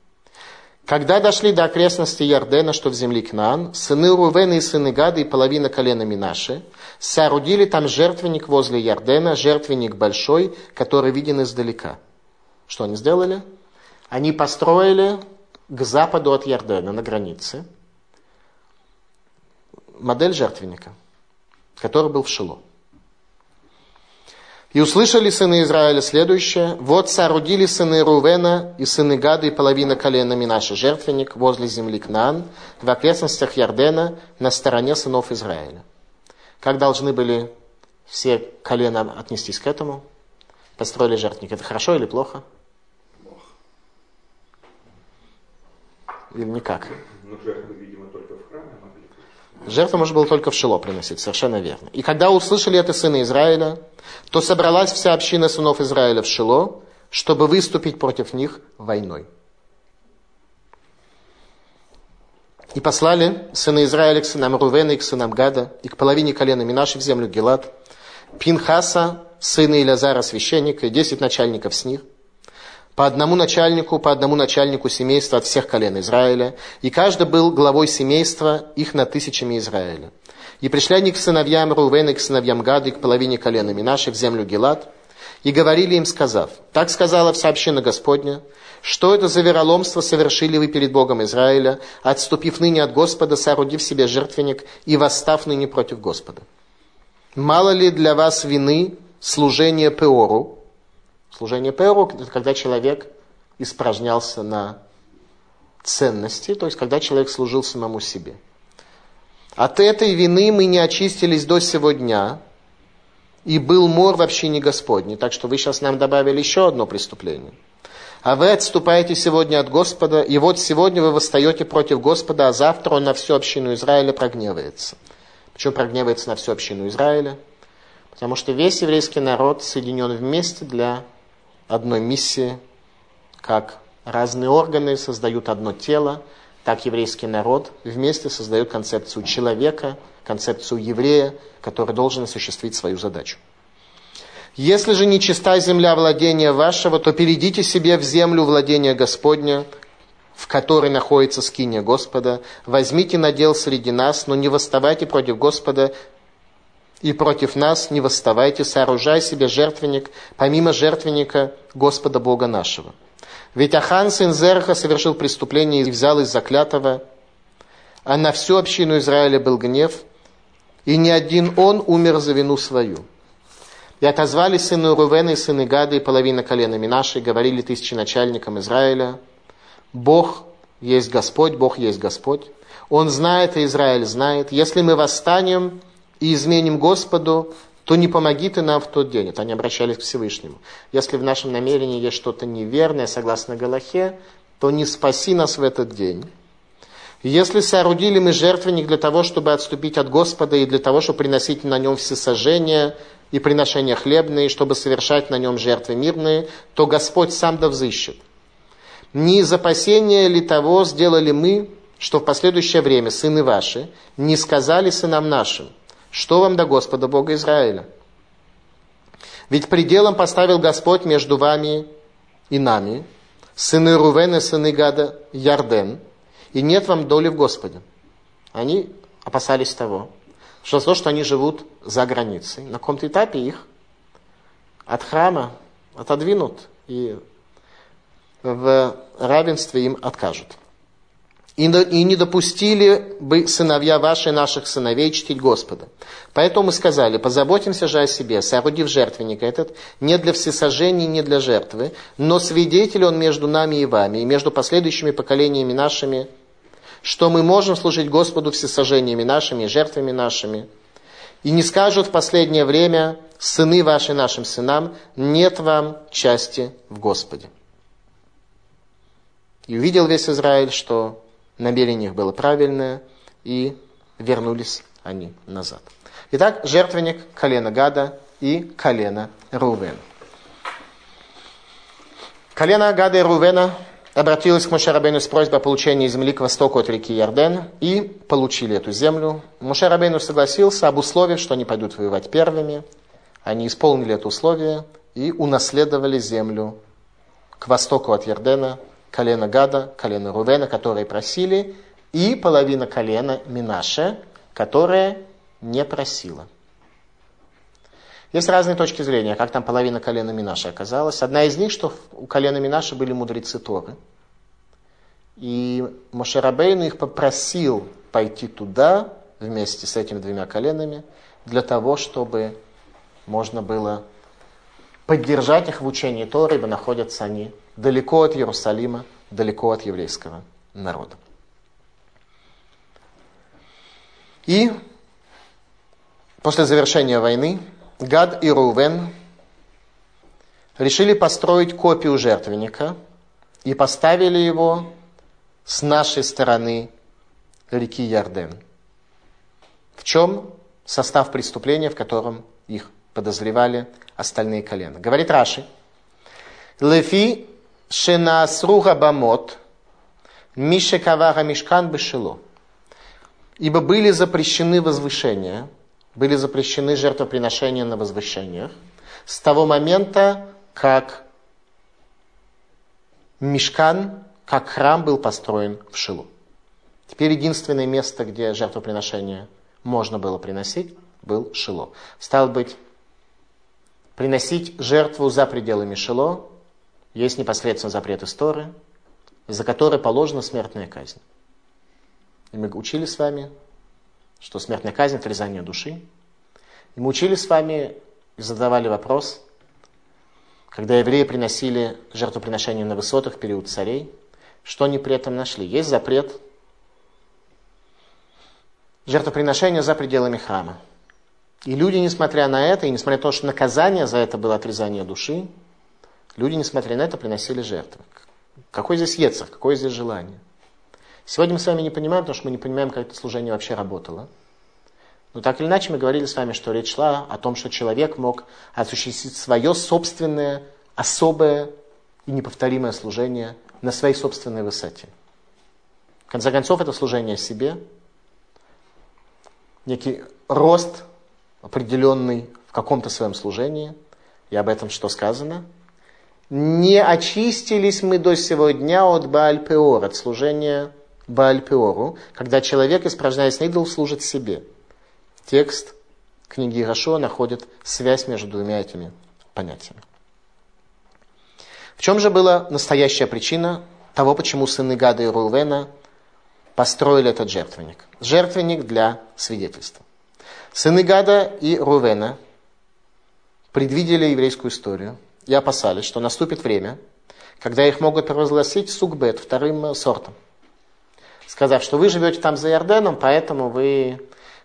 «Когда дошли до окрестности Ярдена, что в земле Кнаан, сыны Рувена и сыны Гада и половина колена Минаши соорудили там жертвенник возле Ярдена, жертвенник большой, который виден издалека». Что они сделали? Они построили к западу от Ярдена, на границе, модель жертвенника, который был в Шило. «И услышали сыны Израиля следующее. Вот соорудили сыны Рувена и сыны Гада и половина колена Минаше жертвенник возле земли Кнаан в окрестностях Ярдена на стороне сынов Израиля». Как должны были все колена отнестись к этому? Построили жертвенник. Это хорошо или плохо? Плохо. Или никак? Ну, жертвы, видимо, только в храме могли. Жертву можно было только в Шило приносить, совершенно верно. «И когда услышали это сыны Израиля, то собралась вся община сынов Израиля в Шило, чтобы выступить против них войной. И послали сыны Израиля к сынам Рувена и к сынам Гада, и к половине колена Минаши в землю Гилад, Пинхаса, сына Илязара, священника, и десять начальников с них, по одному начальнику, по одному начальнику семейства от всех колен Израиля, и каждый был главой семейства их над тысячами Израиля. И пришли они к сыновьям Рувена, к сыновьям Гады, к половине колена Минаши, в землю Гилад, и говорили им, сказав: так сказала вся община Господня, что это за вероломство совершили вы перед Богом Израиля, отступив ныне от Господа, соорудив себе жертвенник и восстав ныне против Господа. Мало ли для вас вины служение Пеору? Служение Пеору — это когда человек испражнялся на ценности, то есть когда человек служил самому себе. От этой вины мы не очистились до сего дня, и был мор в общине Господней. Так что вы сейчас нам добавили еще одно преступление. А вы отступаете сегодня от Господа, и вот сегодня вы восстаете против Господа, а завтра он на всю общину Израиля прогневается. Почему прогневается на всю общину Израиля? Потому что весь еврейский народ соединен вместе для одной миссии, как разные органы создают одно тело, так еврейский народ вместе создает концепцию человека, концепцию еврея, который должен осуществить свою задачу. «Если же нечиста земля владения вашего, то перейдите себе в землю владения Господня, в которой находится скиния Господа, возьмите надел среди нас, но не восставайте против Господа, и против нас не восставайте, сооружай себе жертвенник, помимо жертвенника Господа Бога нашего. Ведь Ахан, сын Зераха, совершил преступление и взял из заклятого, а на всю общину Израиля был гнев, и ни один он умер за вину свою. И отозвали сыны Рувена и сыны Гада и половина колена Минаши, и говорили тысячи начальникам Израиля: Бог есть Господь, Бог есть Господь. Он знает, и Израиль знает. Если мы восстанем и изменим Господу, то не помоги ты нам в тот день». Это они обращались к Всевышнему. Если в нашем намерении есть что-то неверное, согласно Галахе, то не спаси нас в этот день. «Если соорудили мы жертвенник для того, чтобы отступить от Господа, и для того, чтобы приносить на нем всесожжения и приношения хлебные, чтобы совершать на нем жертвы мирные, то Господь сам да взыщет. Не из опасения ли того сделали мы, что в последующее время сыны ваши не сказали сынам нашим: что вам до Господа Бога Израиля? Ведь пределом поставил Господь между вами и нами, сыны Рувена, сыны Гада, Ярден, и нет вам доли в Господе». Они опасались того, что то, что они живут за границей, на каком-то этапе их от храма отодвинут, и в равенстве им откажут. И не допустили бы сыновья ваши наших сыновей чтить Господа. Поэтому мы сказали, позаботимся же о себе, соорудив жертвенник этот, не для всесожжения, не для жертвы, но свидетель он между нами и вами, и между последующими поколениями нашими, что мы можем служить Господу всесожжениями нашими и жертвами нашими. И не скажут в последнее время, сыны ваши нашим сынам, нет вам части в Господе. И увидел весь Израиль, что намерение их было правильное, и вернулись они назад. Итак, жертвенник, колено Гада и колено Рувена. Колено Гада и Рувена обратилось к Моше Рабейну с просьбой о получении земли к востоку от реки Иорден, и получили эту землю. Моше Рабейну согласился об условии, что они пойдут воевать первыми. Они исполнили это условие и унаследовали землю к востоку от Иордена, колено Гада, колено Рувена, которые просили, и половина колена Менаше, которая не просила. Есть разные точки зрения, как там половина колена Менаше оказалась. Одна из них, что у колена Менаше были мудрецы Торы. И Моше Рабейну их попросил пойти туда вместе с этими двумя коленами, для того, чтобы можно было поддержать их в учении Торы, ибо находятся они далеко от Иерусалима, далеко от еврейского народа. И после завершения войны Гад и Рувен решили построить копию жертвенника и поставили его с нашей стороны реки Иорден. В чем состав преступления, в котором их подозревали остальные колена? Говорит Раши: «Лефи шенаасруга бамот мишекавара мишкан бешило». Ибо были запрещены возвышения, были запрещены жертвоприношения на возвышениях с того момента, как мишкан, как храм был построен в Шило. Теперь единственное место, где жертвоприношение можно было приносить, был Шило. Стало быть, приносить жертву за пределами Шило есть непосредственно запрет из Торы, за который положена смертная казнь. И мы учили с вами, что смертная казнь – отрезание души. И мы учили с вами и задавали вопрос, когда евреи приносили жертвоприношение на высотах в период царей, что они при этом нашли? Есть запрет жертвоприношения за пределами храма. И люди, несмотря на это, и несмотря на то, что наказание за это было отрезание души, люди, несмотря на это, приносили жертвы. Какой здесь ецер, какое здесь желание? Сегодня мы с вами не понимаем, потому что мы не понимаем, как это служение вообще работало. Но так или иначе мы говорили с вами, что речь шла о том, что человек мог осуществить свое собственное, особое и неповторимое служение на своей собственной высоте. В конце концов, это служение себе, некий рост определенный в каком-то своем служении, и об этом что сказано? «Не очистились мы до сего дня от Бааль-Пеор», от служения Бааль-Пеору, когда человек, испражняясь на идол, служит себе. Текст книги Ирашуа находит связь между двумя этими понятиями. В чем же была настоящая причина того, почему сыны Гада и Рувена построили этот жертвенник? Жертвенник для свидетельства. Сыны Гада и Рувена предвидели еврейскую историю и опасались, что наступит время, когда их могут провозгласить Сугбет вторым сортом, сказав, что вы живете там за Иорденом, поэтому вы,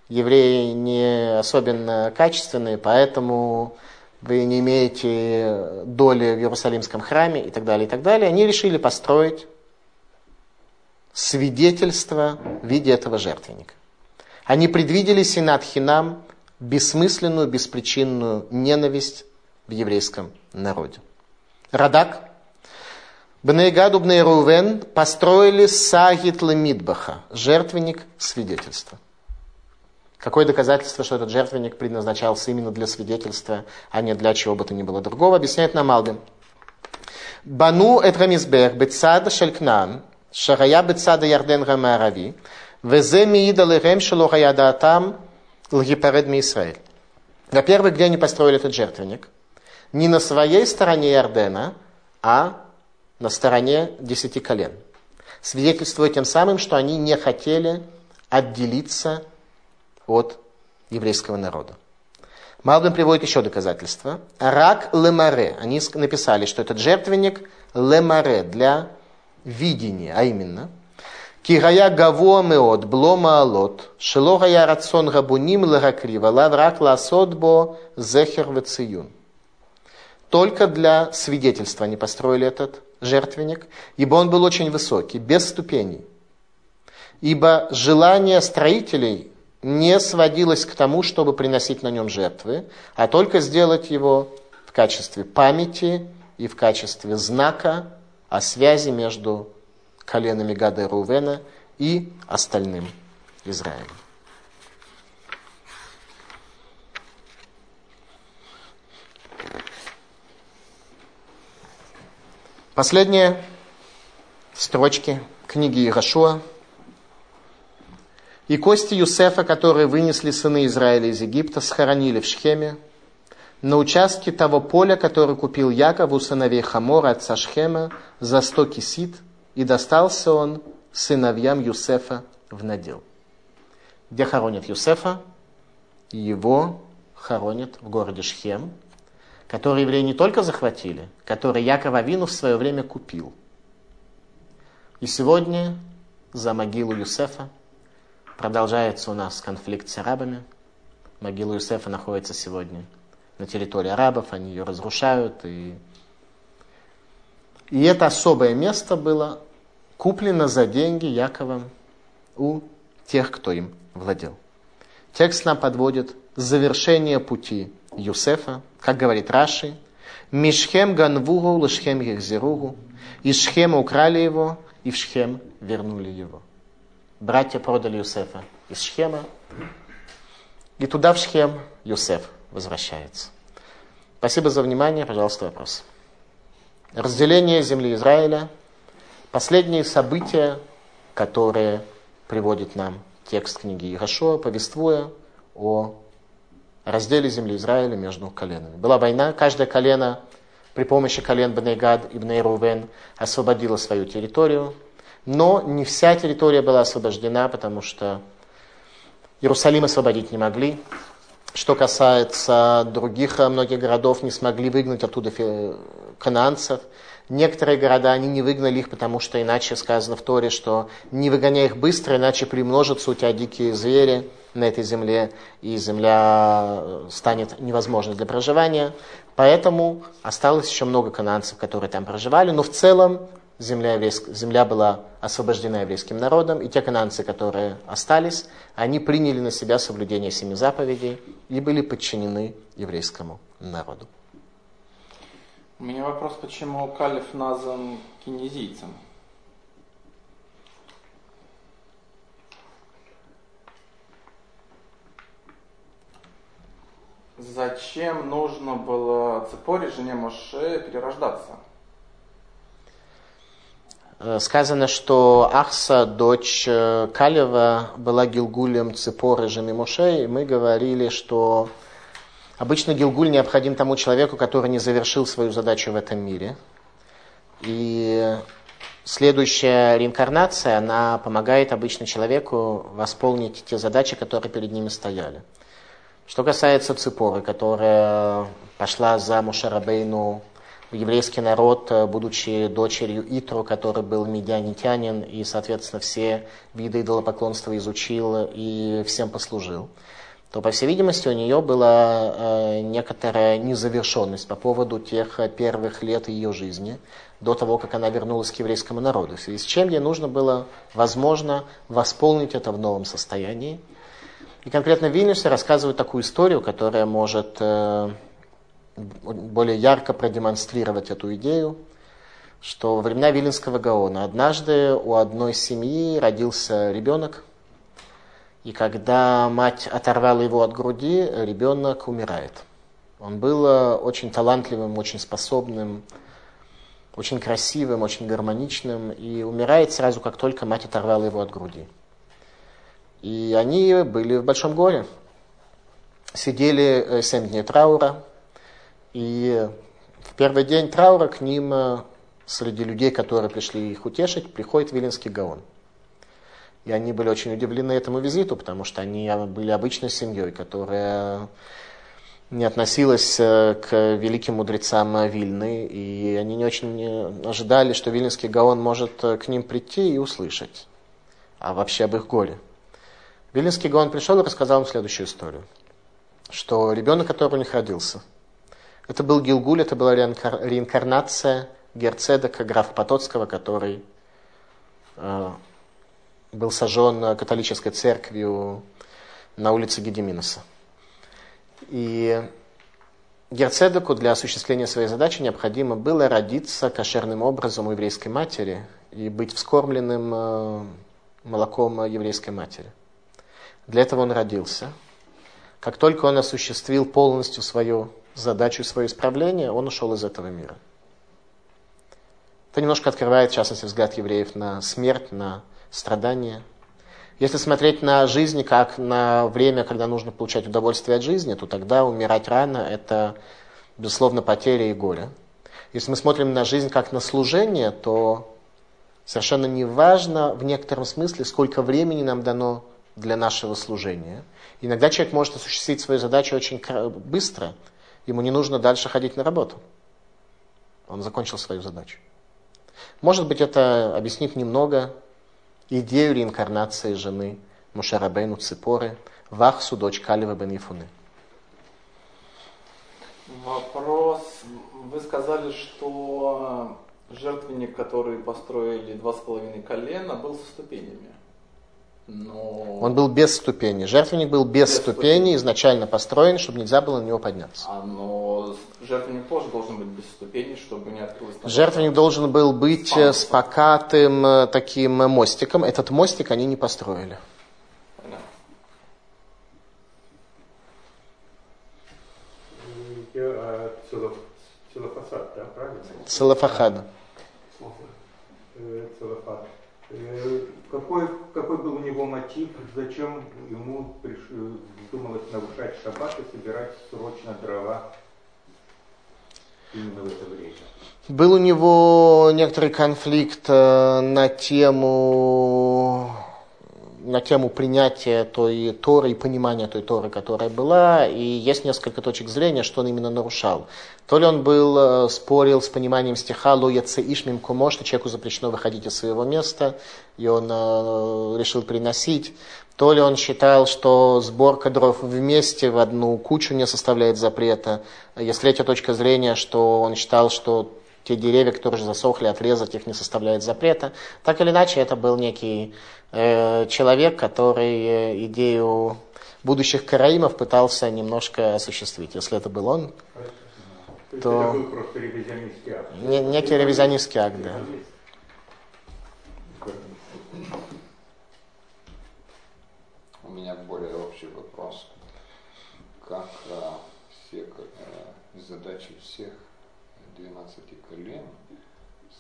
евреи, не особенно качественные, поэтому вы не имеете доли в Иерусалимском храме и так далее, и так далее. Они решили построить свидетельство в виде этого жертвенника. Они предвидели Синат Хинам, бессмысленную, беспричинную ненависть в еврейском народе. Радак: Бней Гад у Бней Рувен построили Сагит Лемидбаха, жертвенник свидетельства. Какое доказательство, что этот жертвенник предназначался именно для свидетельства, а не для чего бы то ни было другого, объясняет Намалбим. Бану эт рамизбех бецад шель Кнаан, шарая бецад Ярден рамаарави, везе миида лэгэм шело хаядатам лгипаред миисраэль. Во-первых, где они построили этот жертвенник? Не на своей стороне Иордена, а на стороне десяти колен, свидетельствуя тем самым, что они не хотели отделиться от еврейского народа. Малбим приводит еще доказательства. Рак лемаре. Они написали, что этот жертвенник лемаре для видения, а именно кирая гавуа меот блома алот шелогая рацон габуним леракрива лаврак ласот бо зехер вациюн. Только для свидетельства они построили этот жертвенник, ибо он был очень высокий, без ступеней. Ибо желание строителей не сводилось к тому, чтобы приносить на нем жертвы, а только сделать его в качестве памяти и в качестве знака о связи между коленами Гада и Рувена и остальным Израилем. Последние строчки книги Йеошуа. «И кости Юсефа, которые вынесли сыны Израиля из Египта, схоронили в Шхеме, на участке того поля, который купил Яков у сыновей Хамора, отца Шхема, за сто кисит, и достался он сыновьям Юсефа в надел». Где хоронят Юсефа? Его хоронят в городе Шхем, который евреи не только захватили, который Яков Авину в свое время купил. И сегодня за могилу Юсефа продолжается у нас конфликт с арабами. Могила Юсефа находится сегодня на территории арабов, они ее разрушают. И... и это особое место было куплено за деньги Яковом у тех, кто им владел. Текст нам подводит завершение пути Юсефа, как говорит Раши, «Мишхем ганвугу лышхем ехзеругу», «Из Шхема украли его, и в Шхем вернули его». Братья продали Юсефа из Шхема, и туда, в Шхем, Юсеф возвращается. Спасибо за внимание. Пожалуйста, вопрос. Разделение земли Израиля. Последние события, которые приводит нам текст книги Йеошуа, повествуя о разделе земли Израиля между коленами. Была война, каждое колено при помощи колен Бней Гад и Бней Рувен освободило свою территорию. Но не вся территория была освобождена, потому что Иерусалим освободить не могли. Что касается других многих городов, не смогли выгнать оттуда канаанцев. Некоторые города, они не выгнали их, потому что иначе сказано в Торе, что не выгоняй их быстро, иначе примножатся у тебя дикие звери на этой земле, и земля станет невозможной для проживания. Поэтому осталось еще много канаанцев, которые там проживали, но в целом Земля, земля была освобождена еврейским народом, и те кананцы, которые остались, они приняли на себя соблюдение семи заповедей и были подчинены еврейскому народу. У меня вопрос, почему Калев назван кинезийцем? Зачем нужно было Ципоре, жене Моше, перерождаться? Сказано, что Ахса, дочь Калева, была Гилгулем Ципоры, жены Моше, и мы говорили, что обычно Гилгуль необходим тому человеку, который не завершил свою задачу в этом мире. И следующая реинкарнация, она помогает обычно человеку восполнить те задачи, которые перед ними стояли. Что касается Ципоры, которая пошла за Моше Рабейну, еврейский народ, будучи дочерью Итру, который был медианитянин, и, соответственно, все виды идолопоклонства изучил и всем послужил, то, по всей видимости, у нее была некоторая незавершенность по поводу тех первых лет ее жизни, до того, как она вернулась к еврейскому народу. В связи с чем ей нужно было, возможно, восполнить это в новом состоянии. И конкретно в Вильнюсе рассказывают такую историю, которая может более ярко продемонстрировать эту идею, что во времена Виленского Гаона однажды у одной семьи родился ребенок, и когда мать оторвала его от груди, ребенок умирает. Он был очень талантливым, очень способным, очень красивым, очень гармоничным, и умирает сразу, как только мать оторвала его от груди. И они были в большом горе. Сидели семь дней траура, и в первый день траура к ним среди людей, которые пришли их утешить, приходит Виленский Гаон. И они были очень удивлены этому визиту, потому что они были обычной семьей, которая не относилась к великим мудрецам Вильны. И они не очень ожидали, что Виленский Гаон может к ним прийти и услышать. А вообще об их горе. Виленский Гаон пришел и рассказал им следующую историю. Что ребенок, который у них родился, это был Гилгуль, это была реинкар... реинкарнация герцедека графа Потоцкого, который э, был сожжен католической церковью на улице Гедиминоса. И герцедеку для осуществления своей задачи необходимо было родиться кошерным образом у еврейской матери и быть вскормленным э, молоком еврейской матери. Для этого он родился. Как только он осуществил полностью свою задачу, свое исправление, он ушел из этого мира. Это немножко открывает, в частности, взгляд евреев на смерть, на страдания. Если смотреть на жизнь как на время, когда нужно получать удовольствие от жизни, то тогда умирать рано – это, безусловно, потеря и горе. Если мы смотрим на жизнь как на служение, то совершенно не важно в некотором смысле, сколько времени нам дано для нашего служения. Иногда человек может осуществить свою задачу очень быстро, ему не нужно дальше ходить на работу. Он закончил свою задачу. Может быть, это объяснит немного идею реинкарнации жены Моше Рабейну Ципоры, Вахсу, дочь Калева бен Ефуне. Вопрос. Вы сказали, что жертвенник, который построили два с половиной колена, был со ступенями. Но... Он был без ступени. Жертвенник был без, без ступени, ступени, изначально построен, чтобы нельзя было на него подняться. А, но жертвенник тоже должен быть без ступени, чтобы не открылось... Жертвенник должен был быть Спанцев. с покатым таким мостиком. Этот мостик они не построили. Понятно. Целофахад, да, правильно? Целофахад. Целофахад. Какой, какой был у него мотив, зачем ему вздумалось нарушать шаббат и собирать срочно дрова именно в это время? Был у него некоторый конфликт на тему, на тему принятия той Торы и понимания той Торы, которая была, и есть несколько точек зрения, что он именно нарушал. То ли он был, спорил с пониманием стиха «Ло яцеиш мимкомо», что человеку запрещено выходить из своего места, и он э, решил приносить. То ли он считал, что сборка дров вместе в одну кучу не составляет запрета. Есть третья точка зрения, что он считал, что те деревья, которые уже засохли, отрезать их не составляет запрета. Так или иначе, это был некий э, человек, который идею будущих караимов пытался немножко осуществить. Если это был он, то... то... Это был просто ревизионистский акт. Не, некий ревизионистский акт, да. У меня более общий вопрос. Как а, все, а, задачи всех двенадцати колен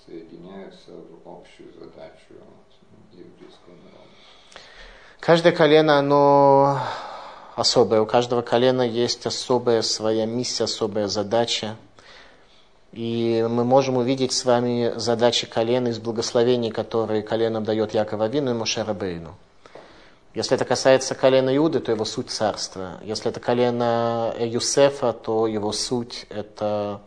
соединяются в общую задачу еврейского народа? Каждое колено, оно особое. У каждого колена есть особая своя миссия, особая задача. И мы можем увидеть с вами задачи колена из благословений, которые коленам дает Яков Авину и Моше Рабейну. Если это касается колена Иуды, то его суть царства. Если это колено Юсефа, то его суть это...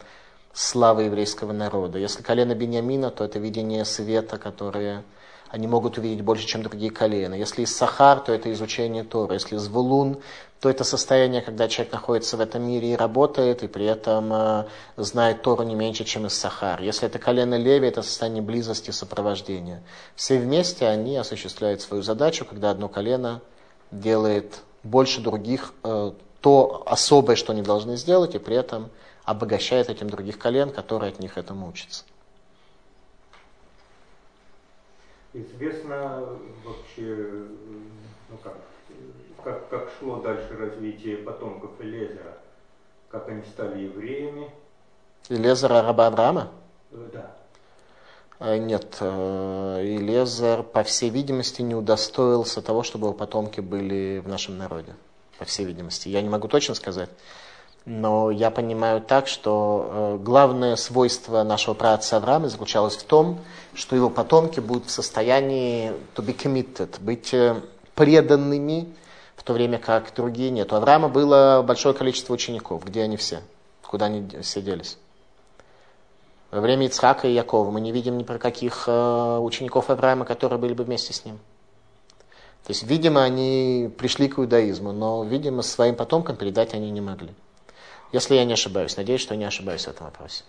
слава еврейского народа. Если колено Беньямина, то это видение света, которое они могут увидеть больше, чем другие колена. Если Иссахар, то это изучение Торы. Если Звулун, то это состояние, когда человек находится в этом мире и работает, и при этом знает Тору не меньше, чем Иссахар. Если это колено Леви, это состояние близости и сопровождения. Все вместе они осуществляют свою задачу, когда одно колено делает больше других то особое, что они должны сделать, и при этом обогащает этим других колен, которые от них этому учатся. Известно вообще, ну как, как, как шло дальше развитие потомков Элиэзера, как они стали евреями? Элиэзера раба Авраама? Да. Нет, Элиэзер, по всей видимости, не удостоился того, чтобы его потомки были в нашем народе, по всей видимости. Я не могу точно сказать. Но я понимаю так, что главное свойство нашего праотца Авраама заключалось в том, что его потомки будут в состоянии to be committed, быть преданными, в то время как другие нет. У Авраама было большое количество учеников. Где они все? Куда они все делись? Во время Ицхака и Якова мы не видим ни про каких учеников Авраама, которые были бы вместе с ним. То есть, видимо, они пришли к иудаизму, но, видимо, своим потомкам передать они не могли. Если я не ошибаюсь, надеюсь, что я не ошибаюсь в этом вопросе.